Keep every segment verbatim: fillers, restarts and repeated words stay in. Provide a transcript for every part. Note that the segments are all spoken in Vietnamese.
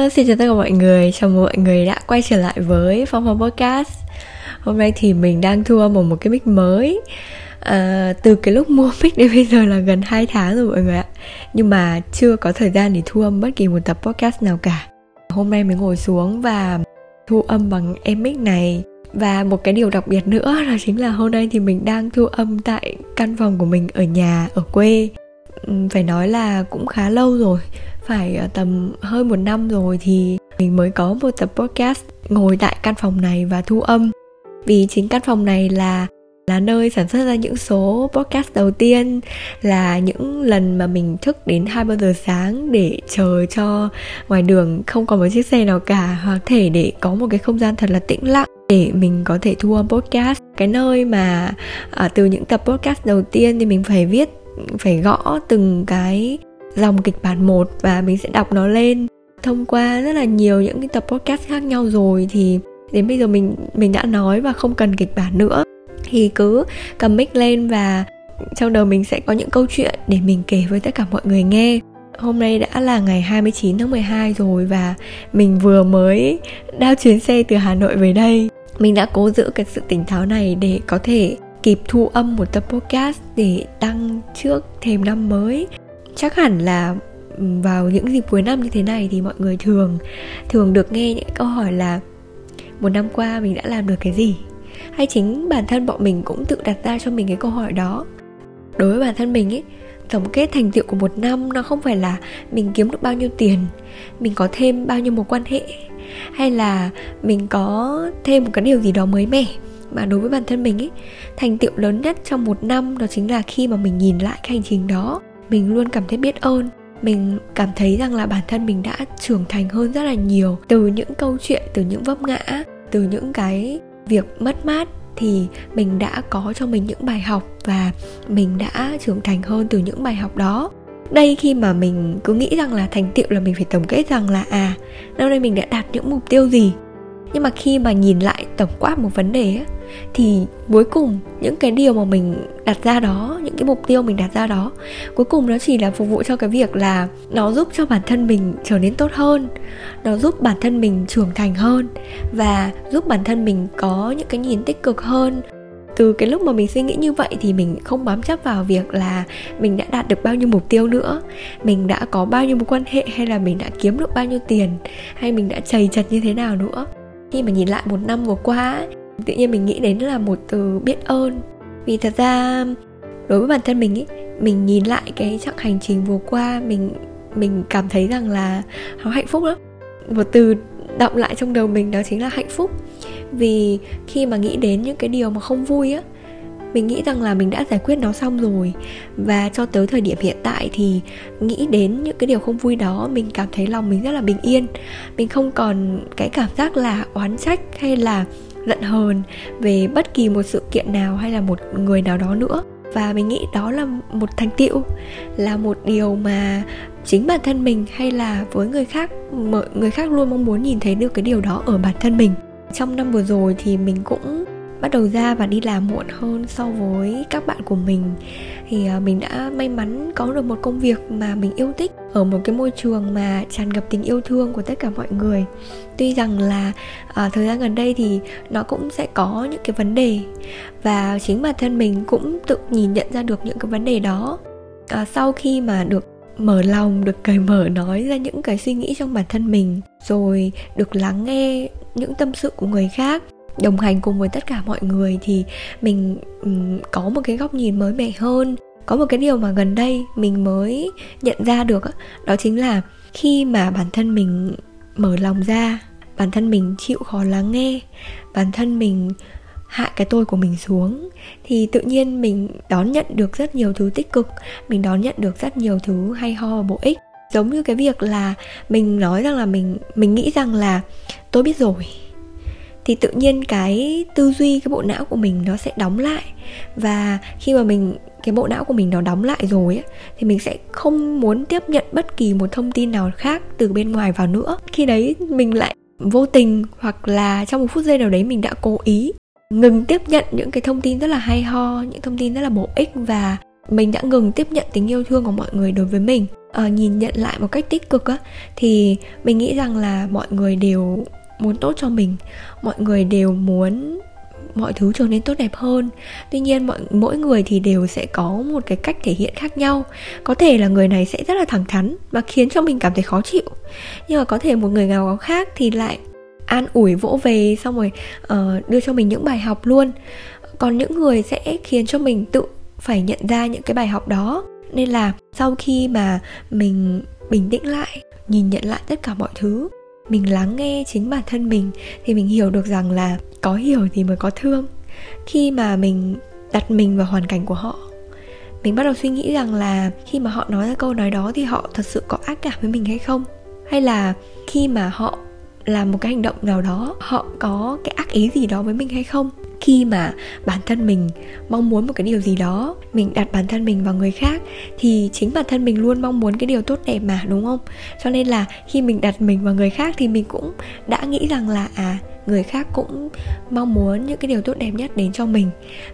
Hello, xin chào tất cả mọi người. Chào mừng mọi người đã quay trở lại với Phong Phong Podcast. Hôm nay thì mình đang thu âm một, một cái mic mới. à, Từ cái lúc mua mic đến bây giờ là gần hai tháng rồi mọi người ạ. Nhưng mà chưa có thời gian để thu âm bất kỳ một tập podcast nào cả. Hôm nay mình ngồi xuống và thu âm bằng em mic này. Và một cái điều đặc biệt nữa đó chính là hôm nay thì mình đang thu âm tại căn phòng của mình ở nhà, ở quê. Phải nói là cũng khá lâu rồi, phải tầm hơn một năm rồi thì mình mới có một tập podcast ngồi tại căn phòng này và thu âm. Vì chính căn phòng này là là nơi sản xuất ra những số podcast đầu tiên, là những lần mà mình thức đến hai ba giờ sáng để chờ cho ngoài đường không có một chiếc xe nào cả, hoặc thể để có một cái không gian thật là tĩnh lặng để mình có thể thu âm podcast. Cái nơi mà à, từ những tập podcast đầu tiên thì mình phải viết, phải gõ từng cái dòng kịch bản một và mình sẽ đọc nó lên. Thông qua rất là nhiều những cái tập podcast khác nhau rồi thì đến bây giờ mình mình đã nói và không cần kịch bản nữa, thì cứ cầm mic lên và trong đầu mình sẽ có những câu chuyện để mình kể với tất cả mọi người nghe. Hôm nay đã là ngày hai mươi chín tháng mười hai rồi và mình vừa mới đao chuyến xe từ Hà Nội về đây. Mình đã cố giữ cái sự tỉnh táo này để có thể kịp thu âm một tập podcast để đăng trước thềm năm mới. Chắc hẳn là vào những dịp cuối năm như thế này thì mọi người thường thường được nghe những câu hỏi là một năm qua mình đã làm được cái gì? Hay chính bản thân bọn mình cũng tự đặt ra cho mình cái câu hỏi đó. Đối với bản thân mình ấy, tổng kết thành tựu của một năm nó không phải là mình kiếm được bao nhiêu tiền, mình có thêm bao nhiêu mối quan hệ, hay là mình có thêm một cái điều gì đó mới mẻ. Mà đối với bản thân mình ấy, thành tựu lớn nhất trong một năm đó chính là khi mà mình nhìn lại cái hành trình đó, mình luôn cảm thấy biết ơn. Mình cảm thấy rằng là bản thân mình đã trưởng thành hơn rất là nhiều. Từ những câu chuyện, từ những vấp ngã, từ những cái việc mất mát thì mình đã có cho mình những bài học và mình đã trưởng thành hơn từ những bài học đó. Đây khi mà mình cứ nghĩ rằng là thành tựu là mình phải tổng kết rằng là à, năm nay mình đã đạt những mục tiêu gì. Nhưng mà khi mà nhìn lại tổng quát một vấn đề ấy, thì cuối cùng những cái điều mà mình đặt ra đó, những cái mục tiêu mình đặt ra đó, cuối cùng nó chỉ là phục vụ cho cái việc là nó giúp cho bản thân mình trở nên tốt hơn, nó giúp bản thân mình trưởng thành hơn và giúp bản thân mình có những cái nhìn tích cực hơn. Từ cái lúc mà mình suy nghĩ như vậy thì mình không bám chấp vào việc là mình đã đạt được bao nhiêu mục tiêu nữa, mình đã có bao nhiêu mối quan hệ, hay là mình đã kiếm được bao nhiêu tiền, hay mình đã chầy chật như thế nào nữa. Khi mà nhìn lại một năm vừa qua ấy, tự nhiên mình nghĩ đến là một từ biết ơn. Vì thật ra đối với bản thân mình ấy, mình nhìn lại cái chặng hành trình vừa qua, mình mình cảm thấy rằng là nó hạnh phúc lắm. Một từ đọng lại trong đầu mình đó chính là hạnh phúc. Vì khi mà nghĩ đến những cái điều mà không vui á, mình nghĩ rằng là mình đã giải quyết nó xong rồi. Và cho tới thời điểm hiện tại thì nghĩ đến những cái điều không vui đó, mình cảm thấy lòng mình rất là bình yên. Mình không còn cái cảm giác là oán trách hay là giận hờn về bất kỳ một sự kiện nào hay là một người nào đó nữa. Và mình nghĩ đó là một thành tựu, là một điều mà chính bản thân mình hay là với người khác, mọi người khác luôn mong muốn nhìn thấy được cái điều đó ở bản thân mình. Trong năm vừa rồi thì mình cũng bắt đầu ra và đi làm muộn hơn so với các bạn của mình. Thì mình đã may mắn có được một công việc mà mình yêu thích, ở một cái môi trường mà tràn ngập tình yêu thương của tất cả mọi người. Tuy rằng là à, thời gian gần đây thì nó cũng sẽ có những cái vấn đề, và chính bản thân mình cũng tự nhìn nhận ra được những cái vấn đề đó. à, Sau khi mà được mở lòng, được cởi mở nói ra những cái suy nghĩ trong bản thân mình, rồi được lắng nghe những tâm sự của người khác, đồng hành cùng với tất cả mọi người, thì mình um, có một cái góc nhìn mới mẻ hơn. Có một cái điều mà gần đây mình mới nhận ra được, đó chính là khi mà bản thân mình mở lòng ra, bản thân mình chịu khó lắng nghe, bản thân mình hạ cái tôi của mình xuống, thì tự nhiên mình đón nhận được rất nhiều thứ tích cực, mình đón nhận được rất nhiều thứ hay ho và bổ ích. Giống như cái việc là mình nói rằng là mình mình nghĩ rằng là tôi biết rồi, thì tự nhiên cái tư duy, cái bộ não của mình nó sẽ đóng lại. Và khi mà mình, cái bộ não của mình nó đóng lại rồi ấy, thì mình sẽ không muốn tiếp nhận bất kỳ một thông tin nào khác từ bên ngoài vào nữa. Khi đấy mình lại vô tình hoặc là trong một phút giây nào đấy mình đã cố ý ngừng tiếp nhận những cái thông tin rất là hay ho, những thông tin rất là bổ ích, và mình đã ngừng tiếp nhận tình yêu thương của mọi người đối với mình. uh, nhìn nhận lại một cách tích cực á, thì mình nghĩ rằng là mọi người đều muốn tốt cho mình, mọi người đều muốn mọi thứ trở nên tốt đẹp hơn. Tuy nhiên mọi, mỗi người thì đều sẽ có một cái cách thể hiện khác nhau. Có thể là người này sẽ rất là thẳng thắn và khiến cho mình cảm thấy khó chịu, nhưng mà có thể một người nào khác thì lại an ủi vỗ về, xong rồi uh, đưa cho mình những bài học luôn. Còn những người sẽ khiến cho mình tự phải nhận ra những cái bài học đó. Nên là sau khi mà mình bình tĩnh lại, nhìn nhận lại tất cả mọi thứ, mình lắng nghe chính bản thân mình, thì mình hiểu được rằng là có hiểu thì mới có thương. Khi mà mình đặt mình vào hoàn cảnh của họ, mình bắt đầu suy nghĩ rằng là khi mà họ nói ra câu nói đó thì họ thật sự có ác cảm với mình hay không? Hay là khi mà họ làm một cái hành động nào đó, họ có cái ác ý gì đó với mình hay không? Khi mà bản thân mình mong muốn một cái điều gì đó, mình đặt bản thân mình vào người khác, thì chính bản thân mình luôn mong muốn cái điều tốt đẹp mà, đúng không? Cho nên là khi mình đặt mình vào người khác thì mình cũng đã nghĩ rằng là à, người khác cũng mong muốn những cái điều tốt đẹp nhất đến cho mình.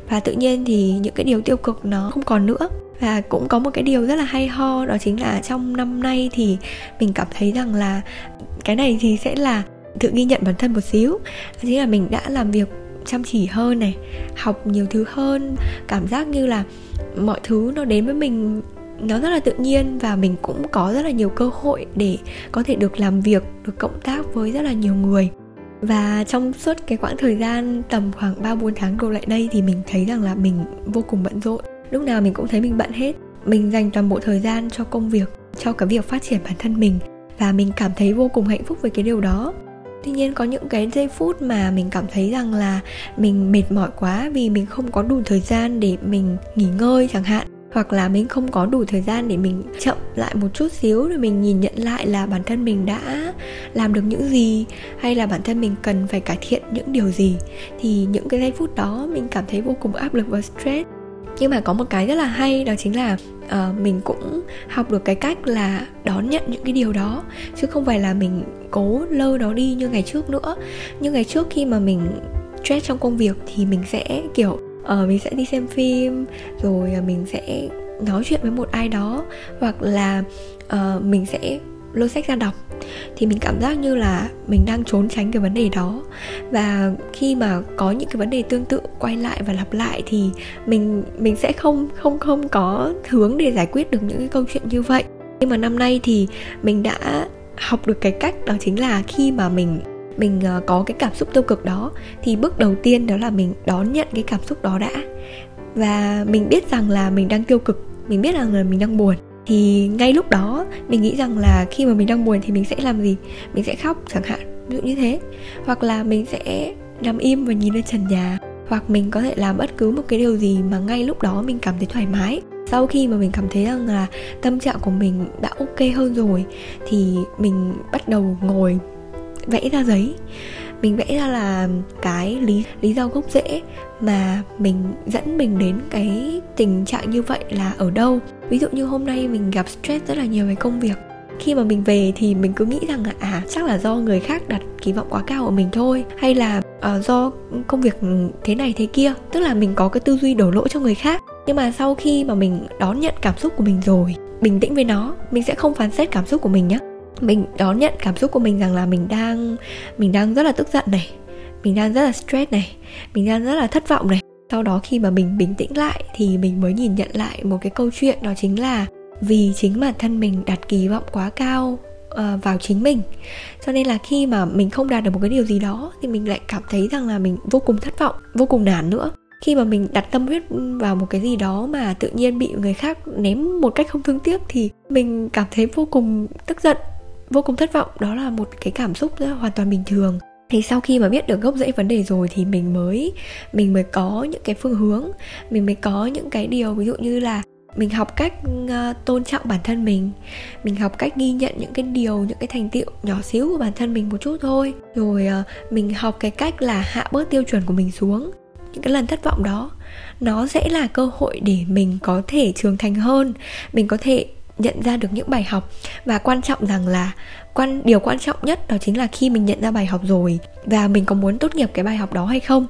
Và tự nhiên thì những cái điều tiêu cực nó không còn nữa. Và cũng có một cái điều rất là hay ho, đó chính là trong năm nay thì mình cảm thấy rằng là cái này thì sẽ là tự ghi nhận bản thân một xíu. Chính là mình đã làm việc chăm chỉ hơn này, học nhiều thứ hơn, cảm giác như là mọi thứ nó đến với mình nó rất là tự nhiên, và mình cũng có rất là nhiều cơ hội để có thể được làm việc, được cộng tác với rất là nhiều người. Và trong suốt cái quãng thời gian tầm khoảng ba bốn tháng đổ lại đây thì mình thấy rằng là mình vô cùng bận rộn. Lúc nào mình cũng thấy mình bận hết. Mình dành toàn bộ thời gian cho công việc, cho cái việc phát triển bản thân mình, và mình cảm thấy vô cùng hạnh phúc với cái điều đó. Tuy nhiên có những cái giây phút mà mình cảm thấy rằng là mình mệt mỏi quá vì mình không có đủ thời gian để mình nghỉ ngơi chẳng hạn, hoặc là mình không có đủ thời gian để mình chậm lại một chút xíu để mình nhìn nhận lại là bản thân mình đã làm được những gì, hay là bản thân mình cần phải cải thiện những điều gì. Thì những cái giây phút đó mình cảm thấy vô cùng áp lực và stress. Nhưng mà có một cái rất là hay, đó chính là uh, mình cũng học được cái cách là đón nhận những cái điều đó, chứ không phải là mình cố lơ nó đi như ngày trước nữa. Như ngày trước khi mà mình stress trong công việc thì mình sẽ kiểu uh, mình sẽ đi xem phim, rồi mình sẽ nói chuyện với một ai đó, hoặc là uh, mình sẽ lôi sách ra đọc. Thì mình cảm giác như là mình đang trốn tránh cái vấn đề đó. Và khi mà có những cái vấn đề tương tự quay lại và lặp lại thì mình mình sẽ không không không có hướng để giải quyết được những cái câu chuyện như vậy. Nhưng mà năm nay thì mình đã học được cái cách, đó chính là khi mà mình mình có cái cảm xúc tiêu cực đó thì bước đầu tiên đó là mình đón nhận cái cảm xúc đó đã. Và mình biết rằng là mình đang tiêu cực, mình biết rằng là mình đang buồn. Thì ngay lúc đó mình nghĩ rằng là khi mà mình đang buồn thì mình sẽ làm gì? Mình sẽ khóc chẳng hạn, ví dụ như thế. Hoặc là mình sẽ nằm im và nhìn lên trần nhà. Hoặc mình có thể làm bất cứ một cái điều gì mà ngay lúc đó mình cảm thấy thoải mái. Sau khi mà mình cảm thấy rằng là tâm trạng của mình đã ok hơn rồi thì mình bắt đầu ngồi vẽ ra giấy. Mình vẽ ra là cái lý, lý do gốc rễ mà mình dẫn mình đến cái tình trạng như vậy là ở đâu. Ví dụ như hôm nay mình gặp stress rất là nhiều về công việc. Khi mà mình về thì mình cứ nghĩ rằng là à, chắc là do người khác đặt kỳ vọng quá cao ở mình thôi, hay là uh, do công việc thế này thế kia. Tức là mình có cái tư duy đổ lỗi cho người khác. Nhưng mà sau khi mà mình đón nhận cảm xúc của mình rồi, bình tĩnh với nó, mình sẽ không phán xét cảm xúc của mình nhé. Mình đón nhận cảm xúc của mình rằng là mình đang mình đang rất là tức giận này, mình đang rất là stress này, mình đang rất là thất vọng này. Sau đó khi mà mình bình tĩnh lại thì mình mới nhìn nhận lại một cái câu chuyện, đó chính là vì chính bản thân mình đặt kỳ vọng quá cao uh, vào chính mình. Cho nên là khi mà mình không đạt được một cái điều gì đó thì mình lại cảm thấy rằng là mình vô cùng thất vọng, vô cùng nản nữa. Khi mà mình đặt tâm huyết vào một cái gì đó mà tự nhiên bị người khác ném một cách không thương tiếc thì mình cảm thấy vô cùng tức giận, vô cùng thất vọng. Đó là một cái cảm xúc rất là hoàn toàn bình thường. Thì sau khi mà biết được gốc rễ vấn đề rồi thì mình mới mình mới có những cái phương hướng, mình mới có những cái điều, ví dụ như là mình học cách uh, tôn trọng bản thân mình, mình học cách ghi nhận những cái điều, những cái thành tựu nhỏ xíu của bản thân mình một chút thôi. Rồi uh, mình học cái cách là hạ bớt tiêu chuẩn của mình xuống. Những cái lần thất vọng đó nó sẽ là cơ hội để mình có thể trưởng thành hơn, mình có thể nhận ra được những bài học. Và quan trọng rằng là quan, điều quan trọng nhất đó chính là khi mình nhận ra bài học rồi và mình có muốn tốt nghiệp cái bài học đó hay không.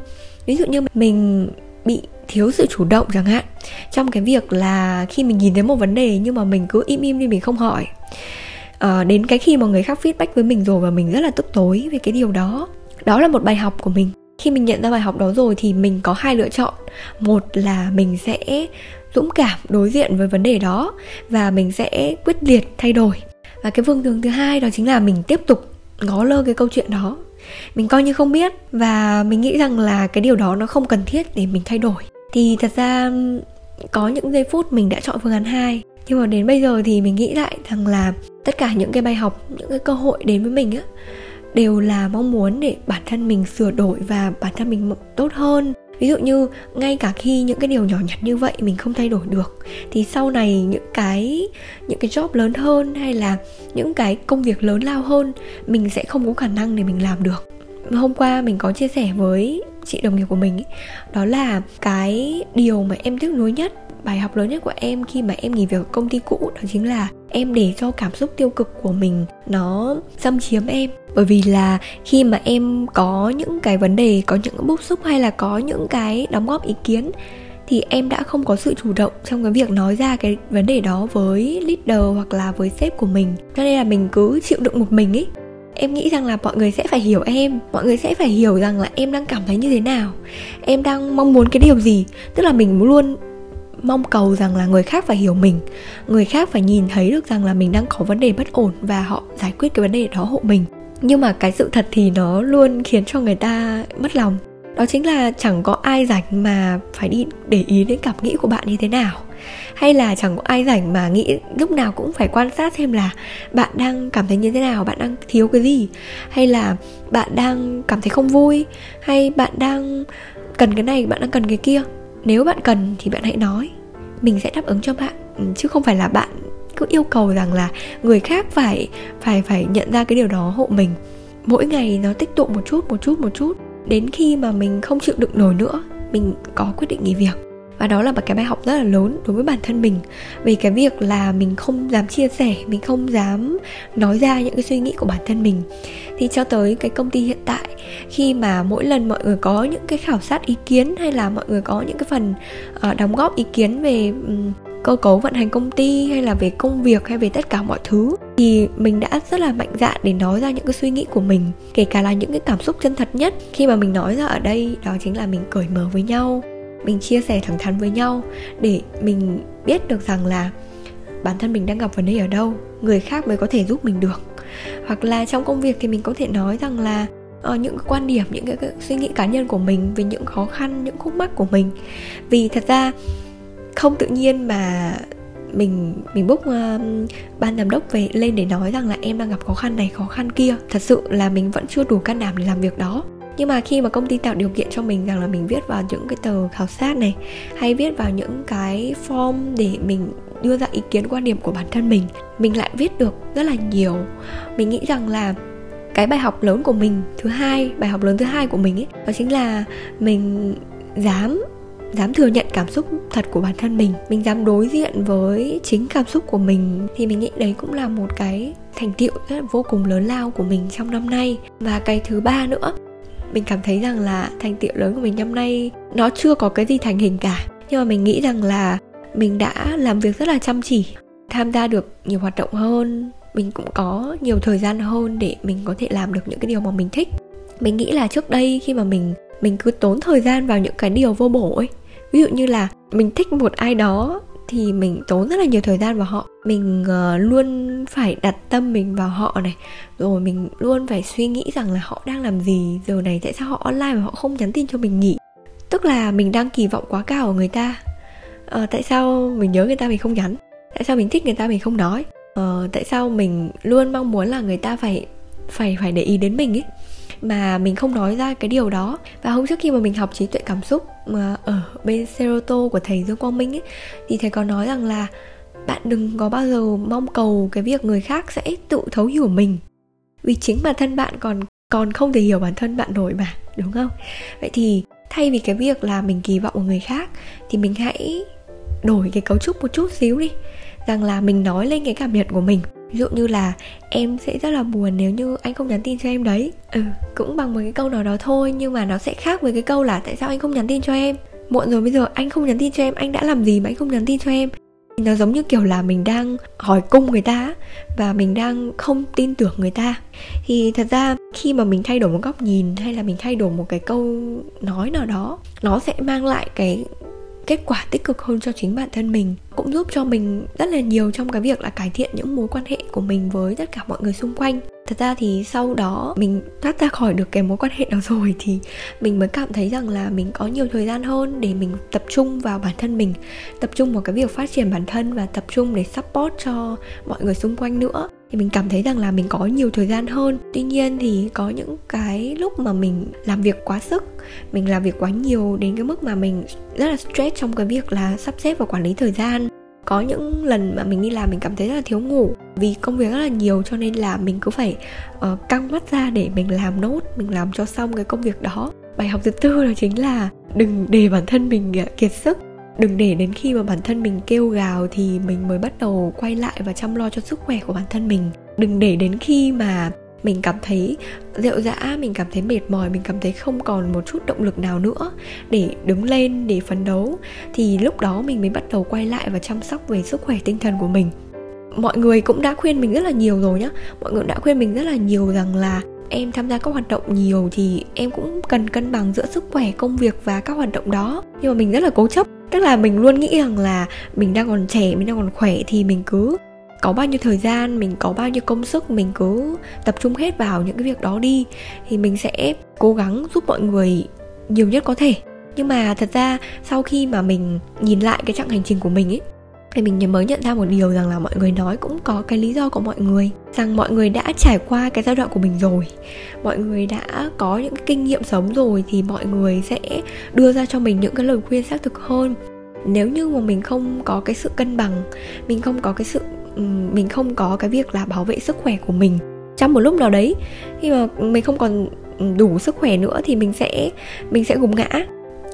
Ví dụ như mình bị thiếu sự chủ động chẳng hạn, trong cái việc là khi mình nhìn thấy một vấn đề nhưng mà mình cứ im im đi, mình không hỏi. À, đến cái khi mà người khác feedback với mình rồi và mình rất là tức tối về cái điều đó. Đó là một bài học của mình. Khi mình nhận ra bài học đó rồi thì mình có hai lựa chọn. Một là mình sẽ dũng cảm đối diện với vấn đề đó và mình sẽ quyết liệt thay đổi. Và cái phương hướng thứ hai đó chính là mình tiếp tục ngó lơ cái câu chuyện đó, mình coi như không biết và mình nghĩ rằng là cái điều đó nó không cần thiết để mình thay đổi. Thì thật ra có những giây phút mình đã chọn phương án hai, nhưng mà đến bây giờ thì mình nghĩ lại rằng là tất cả những cái bài học, những cái cơ hội đến với mình á, đều là mong muốn để bản thân mình sửa đổi và bản thân mình tốt hơn. Ví dụ như ngay cả khi những cái điều nhỏ nhặt như vậy mình không thay đổi được, thì sau này những cái những cái job lớn hơn hay là những cái công việc lớn lao hơn mình sẽ không có khả năng để mình làm được. Hôm qua mình có chia sẻ với chị đồng nghiệp của mình ấy, đó là cái điều mà em tiếc nuối nhất, bài học lớn nhất của em khi mà em nghỉ việc ở công ty cũ, đó chính là em để cho cảm xúc tiêu cực của mình nó xâm chiếm em. Bởi vì là khi mà em có những cái vấn đề, có những bức xúc hay là có những cái đóng góp ý kiến thì em đã không có sự chủ động trong cái việc nói ra cái vấn đề đó với leader hoặc là với sếp của mình. Cho nên là mình cứ chịu đựng một mình ấy. Em nghĩ rằng là mọi người sẽ phải hiểu em, mọi người sẽ phải hiểu rằng là em đang cảm thấy như thế nào, em đang mong muốn cái điều gì. Tức là mình luôn mong cầu rằng là người khác phải hiểu mình, người khác phải nhìn thấy được rằng là mình đang có vấn đề bất ổn và họ giải quyết cái vấn đề đó hộ mình. Nhưng mà cái sự thật thì nó luôn khiến cho người ta mất lòng. Đó chính là chẳng có ai rảnh mà phải đi để ý đến cảm nghĩ của bạn như thế nào, hay là chẳng có ai rảnh mà nghĩ lúc nào cũng phải quan sát xem là bạn đang cảm thấy như thế nào, bạn đang thiếu cái gì, hay là bạn đang cảm thấy không vui, hay bạn đang cần cái này, bạn đang cần cái kia. Nếu bạn cần thì bạn hãy nói, mình sẽ đáp ứng cho bạn, chứ không phải là bạn cứ yêu cầu rằng là người khác phải phải phải nhận ra cái điều đó hộ mình. Mỗi ngày nó tích tụ một chút, một chút, một chút đến khi mà mình không chịu đựng nổi nữa, mình có quyết định nghỉ việc. Và đó là một cái bài học rất là lớn đối với bản thân mình, về cái việc là mình không dám chia sẻ, mình không dám nói ra những cái suy nghĩ của bản thân mình. Thì cho tới cái công ty hiện tại, khi mà mỗi lần mọi người có những cái khảo sát ý kiến hay là mọi người có những cái phần uh, đóng góp ý kiến về um, cơ cấu vận hành công ty hay là về công việc hay về tất cả mọi thứ, thì mình đã rất là mạnh dạn để nói ra những cái suy nghĩ của mình, kể cả là những cái cảm xúc chân thật nhất. Khi mà mình nói ra ở đây, đó chính là mình cởi mở với nhau, mình chia sẻ thẳng thắn với nhau để mình biết được rằng là bản thân mình đang gặp vấn đề ở đâu, người khác mới có thể giúp mình được. Hoặc là trong công việc thì mình có thể nói rằng là uh, những cái quan điểm, những cái, cái suy nghĩ cá nhân của mình về những khó khăn, những khúc mắc của mình. Vì thật ra không tự nhiên mà mình mình book uh, ban giám đốc về lên để nói rằng là em đang gặp khó khăn này, khó khăn kia. Thật sự là mình vẫn chưa đủ can đảm để làm việc đó. Nhưng mà khi mà công ty tạo điều kiện cho mình rằng là mình viết vào những cái tờ khảo sát này, hay viết vào những cái form để mình đưa ra ý kiến, quan điểm của bản thân mình, mình lại viết được rất là nhiều. Mình nghĩ rằng là cái bài học lớn của mình thứ hai, bài học lớn thứ hai của mình ấy, đó chính là mình dám dám thừa nhận cảm xúc thật của bản thân mình, mình dám đối diện với chính cảm xúc của mình. Thì mình nghĩ đấy cũng là một cái thành tựu rất là vô cùng lớn lao của mình trong năm nay. Và cái thứ ba nữa, mình cảm thấy rằng là thành tựu lớn của mình năm nay nó chưa có cái gì thành hình cả, nhưng mà mình nghĩ rằng là mình đã làm việc rất là chăm chỉ, tham gia được nhiều hoạt động hơn, mình cũng có nhiều thời gian hơn để mình có thể làm được những cái điều mà mình thích. Mình nghĩ là trước đây khi mà mình mình cứ tốn thời gian vào những cái điều vô bổ ấy, ví dụ như là mình thích một ai đó thì mình tốn rất là nhiều thời gian vào họ, mình uh, luôn phải đặt tâm mình vào họ này, rồi mình luôn phải suy nghĩ rằng là họ đang làm gì giờ này, tại sao họ online mà họ không nhắn tin cho mình nhỉ. Tức là mình đang kỳ vọng quá cao ở người ta. Uh, tại sao mình nhớ người ta mình không nhắn, tại sao mình thích người ta mình không nói, uh, tại sao mình luôn mong muốn là người ta phải phải phải để ý đến mình ấy mà mình không nói ra cái điều đó. Và hôm trước khi mà mình học trí tuệ cảm xúc mà ở bên Seroto của thầy Dương Quang Minh ấy, thì thầy có nói rằng là bạn đừng có bao giờ mong cầu cái việc người khác sẽ tự thấu hiểu mình, vì chính bản thân bạn còn còn không thể hiểu bản thân bạn nổi mà, đúng không? Vậy thì thay vì cái việc là mình kỳ vọng của người khác thì mình hãy đổi cái cấu trúc một chút xíu đi, rằng là mình nói lên cái cảm nhận của mình. Ví dụ như là em sẽ rất là buồn nếu như anh không nhắn tin cho em đấy. Ừ, cũng bằng một cái câu nói đó thôi, nhưng mà nó sẽ khác với cái câu là tại sao anh không nhắn tin cho em. muộn rồi, bây giờ anh không nhắn tin cho em, anh đã làm gì mà anh không nhắn tin cho em. Nó giống như kiểu là mình đang hỏi cung người ta và mình đang không tin tưởng người ta. Thì thật ra khi mà mình thay đổi một góc nhìn hay là mình thay đổi một cái câu nói nào đó, nó sẽ mang lại cái kết quả tích cực hơn cho chính bản thân mình, cũng giúp cho mình rất là nhiều trong cái việc là cải thiện những mối quan hệ của mình với tất cả mọi người xung quanh. Thật ra thì sau đó mình thoát ra khỏi được cái mối quan hệ đó rồi thì mình mới cảm thấy rằng là mình có nhiều thời gian hơn để mình tập trung vào bản thân mình, tập trung vào cái việc phát triển bản thân và tập trung để support cho mọi người xung quanh nữa. Thì mình cảm thấy rằng là mình có nhiều thời gian hơn. Tuy nhiên thì có những cái lúc mà mình làm việc quá sức, mình làm việc quá nhiều đến cái mức mà mình rất là stress trong cái việc là sắp xếp và quản lý thời gian. Có những lần mà mình đi làm mình cảm thấy rất là thiếu ngủ vì công việc rất là nhiều, cho nên là mình cứ phải uh, căng mắt ra để mình làm nốt, mình làm cho xong cái công việc đó. Bài học thứ tư đó chính là đừng để bản thân mình kiệt sức. Đừng để đến khi mà bản thân mình kêu gào thì mình mới bắt đầu quay lại và chăm lo cho sức khỏe của bản thân mình. Đừng để đến khi mà mình cảm thấy rệu rã, mình cảm thấy mệt mỏi, mình cảm thấy không còn một chút động lực nào nữa để đứng lên, để phấn đấu, thì lúc đó mình mới bắt đầu quay lại và chăm sóc về sức khỏe tinh thần của mình. Mọi người cũng đã khuyên mình rất là nhiều rồi nhá. Mọi người đã khuyên mình rất là nhiều rằng là em tham gia các hoạt động nhiều thì em cũng cần cân bằng giữa sức khỏe, công việc và các hoạt động đó. Nhưng mà mình rất là cố chấp. Tức là mình luôn nghĩ rằng là mình đang còn trẻ, mình đang còn khỏe thì mình cứ có bao nhiêu thời gian, mình có bao nhiêu công sức, mình cứ tập trung hết vào những cái việc đó đi, thì mình sẽ cố gắng giúp mọi người nhiều nhất có thể. Nhưng mà thật ra sau khi mà mình nhìn lại cái chặng hành trình của mình ấy, thì mình mới nhận ra một điều rằng là mọi người nói cũng có cái lý do của mọi người, rằng mọi người đã trải qua cái giai đoạn của mình rồi, mọi người đã có những cái kinh nghiệm sống rồi, thì mọi người sẽ đưa ra cho mình những cái lời khuyên xác thực hơn. Nếu như mà mình không có cái sự cân bằng, mình không có cái sự mình không có cái việc là bảo vệ sức khỏe của mình trong một lúc nào đấy, khi mà mình không còn đủ sức khỏe nữa thì mình sẽ mình sẽ gục ngã.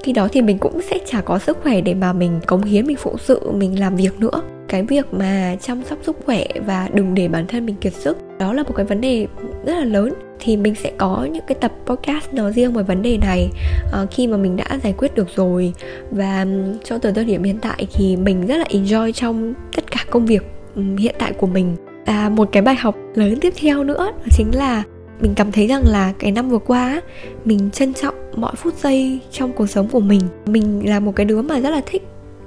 Khi đó thì mình cũng sẽ chả có sức khỏe để mà mình cống hiến, mình phụng sự, mình làm việc nữa. Cái việc mà chăm sóc sức khỏe và đừng để bản thân mình kiệt sức, đó là một cái vấn đề rất là lớn. Thì mình sẽ có những cái tập podcast nói riêng về vấn đề này à, khi mà mình đã giải quyết được rồi. Và cho tới thời điểm hiện tại thì mình rất là enjoy trong tất cả công việc hiện tại của mình. Và một cái bài học lớn tiếp theo nữa đó chính là mình cảm thấy rằng là cái năm vừa qua mình trân trọng mọi phút giây trong cuộc sống của mình. Mình là một cái đứa mà rất là thích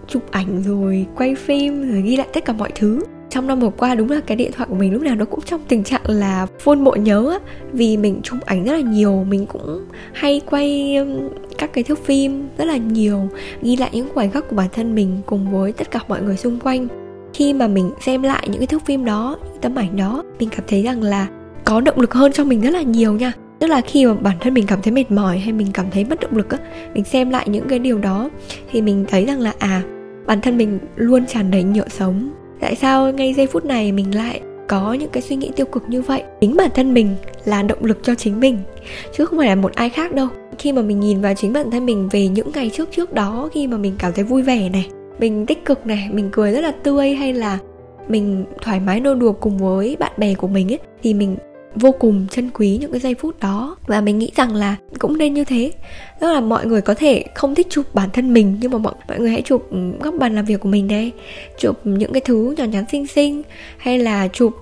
chụp ảnh rồi quay phim rồi ghi lại tất cả mọi thứ. Trong năm vừa qua đúng là cái điện thoại của mình lúc nào nó cũng trong tình trạng là full bộ nhớ á, vì mình chụp ảnh rất là nhiều, mình cũng hay quay các cái thước phim rất là nhiều, ghi lại những khoảnh khắc của bản thân mình cùng với tất cả mọi người xung quanh. Khi mà mình xem lại những cái thước phim đó, những tấm ảnh đó, mình cảm thấy rằng là có động lực hơn cho mình rất là nhiều nha. Tức là khi mà bản thân mình cảm thấy mệt mỏi hay mình cảm thấy mất động lực á, mình xem lại những cái điều đó thì mình thấy rằng là à, bản thân mình luôn tràn đầy nhựa sống. Tại sao ngay giây phút này mình lại có những cái suy nghĩ tiêu cực như vậy? Chính bản thân mình là động lực cho chính mình, chứ không phải là một ai khác đâu. Khi mà mình nhìn vào chính bản thân mình về những ngày trước trước đó, khi mà mình cảm thấy vui vẻ này, mình tích cực này, mình cười rất là tươi, hay là mình thoải mái nô đùa cùng với bạn bè của mình ấy, thì mình vô cùng trân quý những cái giây phút đó. Và mình nghĩ rằng là cũng nên như thế. Tức là mọi người có thể không thích chụp bản thân mình, nhưng mà mọi, mọi người hãy chụp góc bàn làm việc của mình này, chụp những cái thứ nhỏ nhắn xinh xinh, hay là chụp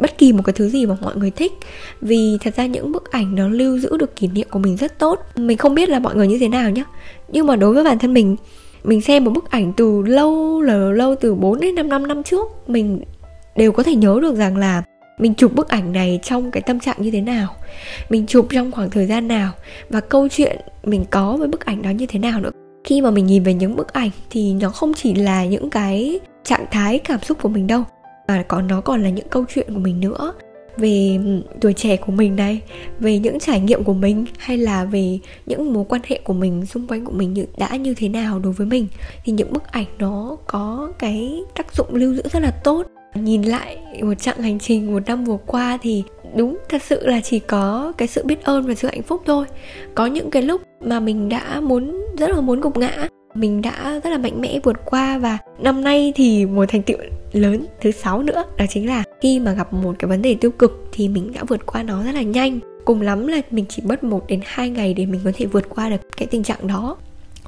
bất kỳ một cái thứ gì mà mọi người thích. Vì thật ra những bức ảnh nó lưu giữ được kỷ niệm của mình rất tốt. Mình không biết là mọi người như thế nào nhá, nhưng mà đối với bản thân mình, mình xem một bức ảnh từ lâu là lâu, từ bốn đến năm năm trước, mình đều có thể nhớ được rằng là mình chụp bức ảnh này trong cái tâm trạng như thế nào, mình chụp trong khoảng thời gian nào, và câu chuyện mình có với bức ảnh đó như thế nào nữa. Khi mà mình nhìn về những bức ảnh thì nó không chỉ là những cái trạng thái cảm xúc của mình đâu, mà còn nó còn là những câu chuyện của mình nữa, về tuổi trẻ của mình này, về những trải nghiệm của mình, hay là về những mối quan hệ của mình xung quanh của mình đã như thế nào đối với mình. Thì những bức ảnh nó có cái tác dụng lưu giữ rất là tốt. Nhìn lại một chặng hành trình một năm vừa qua thì đúng thật sự là chỉ có cái sự biết ơn và sự hạnh phúc thôi. Có những cái lúc mà mình đã muốn rất là muốn gục ngã, mình đã rất là mạnh mẽ vượt qua. Và năm nay thì một thành tựu lớn thứ sáu nữa đó chính là khi mà gặp một cái vấn đề tiêu cực thì mình đã vượt qua nó rất là nhanh. Cùng lắm là mình chỉ mất một đến hai ngày để mình có thể vượt qua được cái tình trạng đó.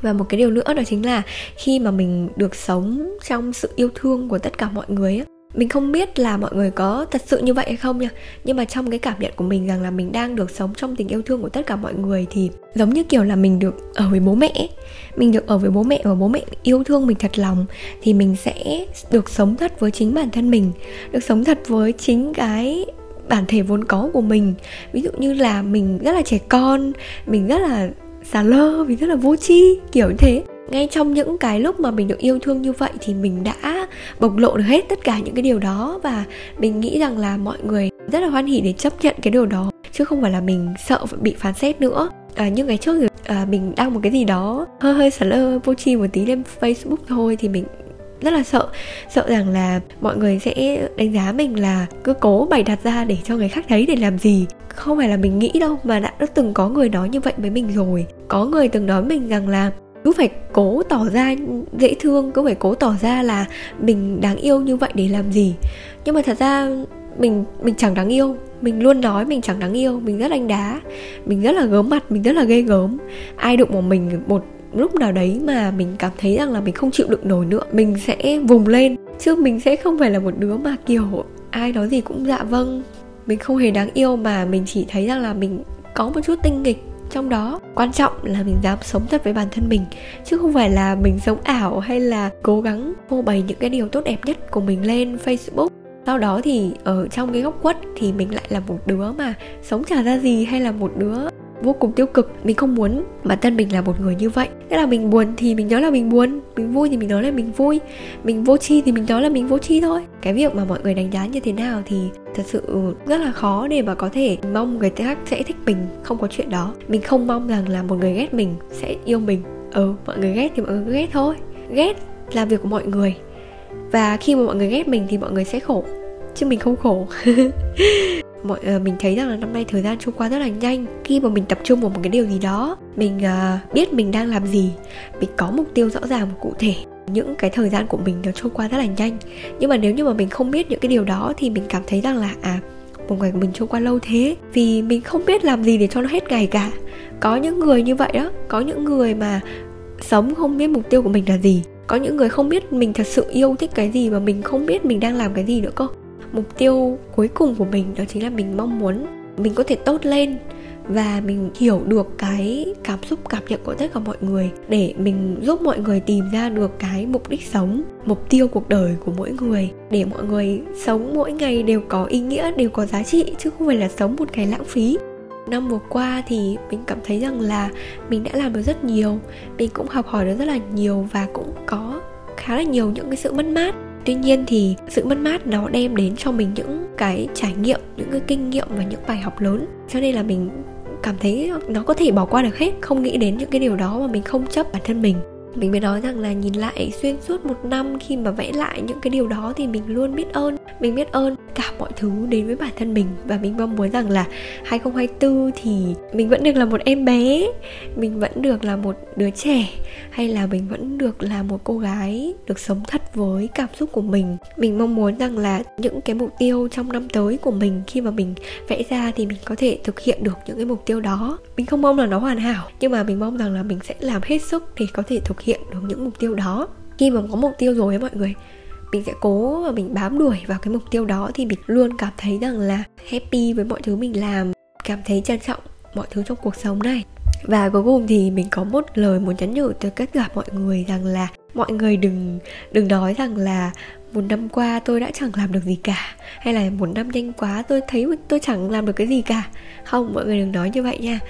Và một cái điều nữa đó chính là khi mà mình được sống trong sự yêu thương của tất cả mọi người ấy, mình không biết là mọi người có thật sự như vậy hay không nha, nhưng mà trong cái cảm nhận của mình rằng là mình đang được sống trong tình yêu thương của tất cả mọi người, thì giống như kiểu là mình được ở với bố mẹ ấy. Mình được ở với bố mẹ và bố mẹ yêu thương mình thật lòng, thì mình sẽ được sống thật với chính bản thân mình, được sống thật với chính cái bản thể vốn có của mình. Ví dụ như là mình rất là trẻ con, mình rất là xà lơ, mình rất là vô tri, kiểu như thế. Ngay trong những cái lúc mà mình được yêu thương như vậy thì mình đã bộc lộ được hết tất cả những cái điều đó, và mình nghĩ rằng là mọi người rất là hoan hỉ để chấp nhận cái điều đó, chứ không phải là mình sợ bị phán xét nữa. À, như ngày trước thì à, mình đăng một cái gì đó hơi hơi xà lơ, vô tri một tí lên Facebook thôi, thì mình rất là sợ sợ rằng là mọi người sẽ đánh giá mình là cứ cố bày đặt ra để cho người khác thấy để làm gì. Không phải là mình nghĩ đâu, mà đã, đã từng có người nói như vậy với mình rồi. Có người từng nói mình rằng là cứ phải cố tỏ ra dễ thương, cứ phải cố tỏ ra là mình đáng yêu như vậy để làm gì. Nhưng mà thật ra mình mình chẳng đáng yêu. Mình luôn nói mình chẳng đáng yêu, mình rất đánh đá, mình rất là gớm mặt, mình rất là ghê gớm. Ai đụng vào mình một lúc nào đấy mà mình cảm thấy rằng là mình không chịu đựng nổi nữa, mình sẽ vùng lên. Chứ mình sẽ không phải là một đứa mà kiểu ai nói gì cũng dạ vâng. Mình không hề đáng yêu, mà mình chỉ thấy rằng là mình có một chút tinh nghịch trong đó. Quan trọng là mình dám sống thật với bản thân mình, chứ không phải là mình sống ảo hay là cố gắng phô bày những cái điều tốt đẹp nhất của mình lên Facebook. Sau đó thì ở trong cái góc khuất thì mình lại là một đứa mà sống chả ra gì, hay là một đứa vô cùng tiêu cực. Mình không muốn bản thân mình là một người như vậy. Thế là mình buồn thì mình nói là mình buồn, mình vui thì mình nói là mình vui, mình vô tri thì mình nói là mình vô tri thôi. Cái việc mà mọi người đánh giá như thế nào thì thật sự rất là khó để mà có thể mong người khác sẽ thích mình. Không có chuyện đó. Mình không mong rằng là một người ghét mình sẽ yêu mình. Ừ, mọi người ghét thì mọi người cứ ghét thôi. Ghét là việc của mọi người, và khi mà mọi người ghét mình thì mọi người sẽ khổ, chứ mình không khổ. Mọi, uh, mình thấy rằng là năm nay thời gian trôi qua rất là nhanh. Khi mà mình tập trung vào một cái điều gì đó, mình uh, biết mình đang làm gì, mình có mục tiêu rõ ràng cụ thể, những cái thời gian của mình nó trôi qua rất là nhanh. Nhưng mà nếu như mà mình không biết những cái điều đó thì mình cảm thấy rằng là à, một ngày của mình trôi qua lâu thế, vì mình không biết làm gì để cho nó hết ngày cả. Có những người như vậy đó. Có những người mà sống không biết mục tiêu của mình là gì. Có những người không biết mình thật sự yêu thích cái gì, và mình không biết mình đang làm cái gì nữa cơ. Mục tiêu cuối cùng của mình đó chính là mình mong muốn mình có thể tốt lên, và mình hiểu được cái cảm xúc, cảm nhận của tất cả mọi người, để mình giúp mọi người tìm ra được cái mục đích sống, mục tiêu cuộc đời của mỗi người, để mọi người sống mỗi ngày đều có ý nghĩa, đều có giá trị, chứ không phải là sống một ngày lãng phí. Năm vừa qua thì mình cảm thấy rằng là mình đã làm được rất nhiều, mình cũng học hỏi được rất là nhiều, và cũng có khá là nhiều những cái sự mất mát. Tuy nhiên thì sự mất mát nó đem đến cho mình những cái trải nghiệm, những cái kinh nghiệm và những bài học lớn. Cho nên là mình cảm thấy nó có thể bỏ qua được hết, không nghĩ đến những cái điều đó mà mình không chấp bản thân mình. Mình mới nói rằng là nhìn lại xuyên suốt một năm, khi mà vẽ lại những cái điều đó thì mình luôn biết ơn. Mình biết ơn cả mọi thứ đến với bản thân mình, và mình mong muốn rằng là hai không hai tư thì mình vẫn được là một em bé, mình vẫn được là một đứa trẻ, hay là mình vẫn được là một cô gái được sống thật với cảm xúc của mình. Mình mong muốn rằng là những cái mục tiêu trong năm tới của mình, khi mà mình vẽ ra thì mình có thể thực hiện được những cái mục tiêu đó. Mình không mong là nó hoàn hảo, nhưng mà mình mong rằng là mình sẽ làm hết sức để có thể thực hiện được những mục tiêu đó. Khi mà có mục tiêu rồi ấy mọi người, mình sẽ cố và mình bám đuổi vào cái mục tiêu đó, thì mình luôn cảm thấy rằng là happy với mọi thứ mình làm, cảm thấy trân trọng mọi thứ trong cuộc sống này. Và cuối cùng thì mình có một lời muốn nhắn nhủ tới tất cả mọi người rằng là mọi người đừng đừng nói rằng là một năm qua tôi đã chẳng làm được gì cả, hay là một năm nhanh quá tôi thấy tôi chẳng làm được cái gì cả. Không, mọi người đừng nói như vậy nha.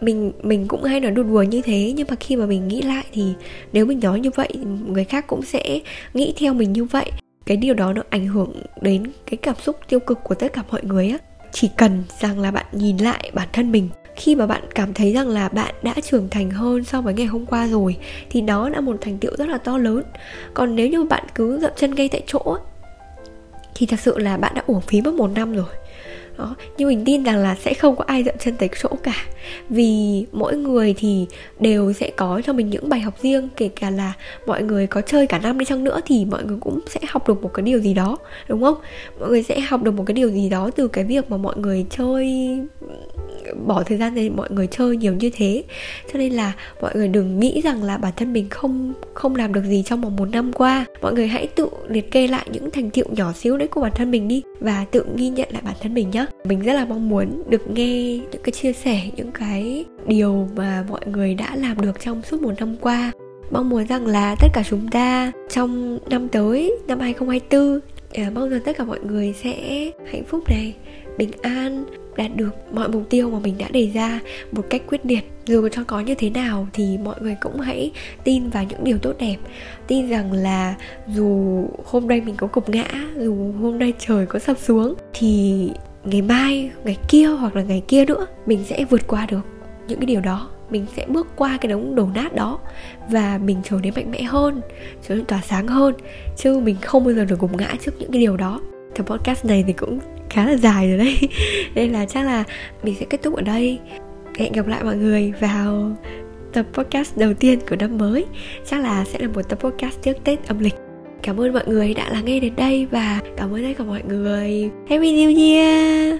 Mình mình cũng hay nói đùa đùa như thế, nhưng mà khi mà mình nghĩ lại thì nếu mình nói như vậy, người khác cũng sẽ nghĩ theo mình như vậy. Cái điều đó nó ảnh hưởng đến cái cảm xúc tiêu cực của tất cả mọi người á. Chỉ cần rằng là bạn nhìn lại bản thân mình, khi mà bạn cảm thấy rằng là bạn đã trưởng thành hơn so với ngày hôm qua rồi, thì đó là một thành tựu rất là to lớn. Còn nếu như bạn cứ dậm chân ngay tại chỗ thì thật sự là bạn đã uổng phí mất một năm rồi đó. Nhưng mình tin rằng là sẽ không có ai dậm chân tại chỗ cả, vì mỗi người thì đều sẽ có cho mình những bài học riêng. Kể cả là mọi người có chơi cả năm đi chăng nữa thì mọi người cũng sẽ học được một cái điều gì đó, đúng không? Mọi người sẽ học được một cái điều gì đó từ cái việc mà mọi người chơi bỏ thời gian để mọi người chơi nhiều như thế. Cho nên là mọi người đừng nghĩ rằng là bản thân mình không không làm được gì trong vòng một năm qua. Mọi người hãy tự liệt kê lại những thành tựu nhỏ xíu đấy của bản thân mình đi, và tự ghi nhận lại bản thân mình nhé. Mình rất là mong muốn được nghe những cái chia sẻ, những cái điều mà mọi người đã làm được trong suốt một năm qua. Mong muốn rằng là tất cả chúng ta trong năm tới, năm hai không hai tư, à, mong rằng tất cả mọi người sẽ hạnh phúc này, bình an, đạt được mọi mục tiêu mà mình đã đề ra một cách quyết liệt. Dù cho có như thế nào thì mọi người cũng hãy tin vào những điều tốt đẹp. Tin rằng là dù hôm nay mình có gục ngã, dù hôm nay trời có sập xuống, thì ngày mai, ngày kia hoặc là ngày kia nữa, mình sẽ vượt qua được những cái điều đó. Mình sẽ bước qua cái đống đổ nát đó và mình trở nên mạnh mẽ hơn, trở nên tỏa sáng hơn, chứ mình không bao giờ được gục ngã trước những cái điều đó. Cái podcast này thì cũng khá là dài rồi đấy, nên là chắc là mình sẽ kết thúc ở đây. Hẹn gặp lại mọi người vào tập podcast đầu tiên của năm mới. Chắc là sẽ là một tập podcast trước Tết âm lịch. Cảm ơn mọi người đã lắng nghe đến đây, và cảm ơn tất cả mọi người. Happy New Year!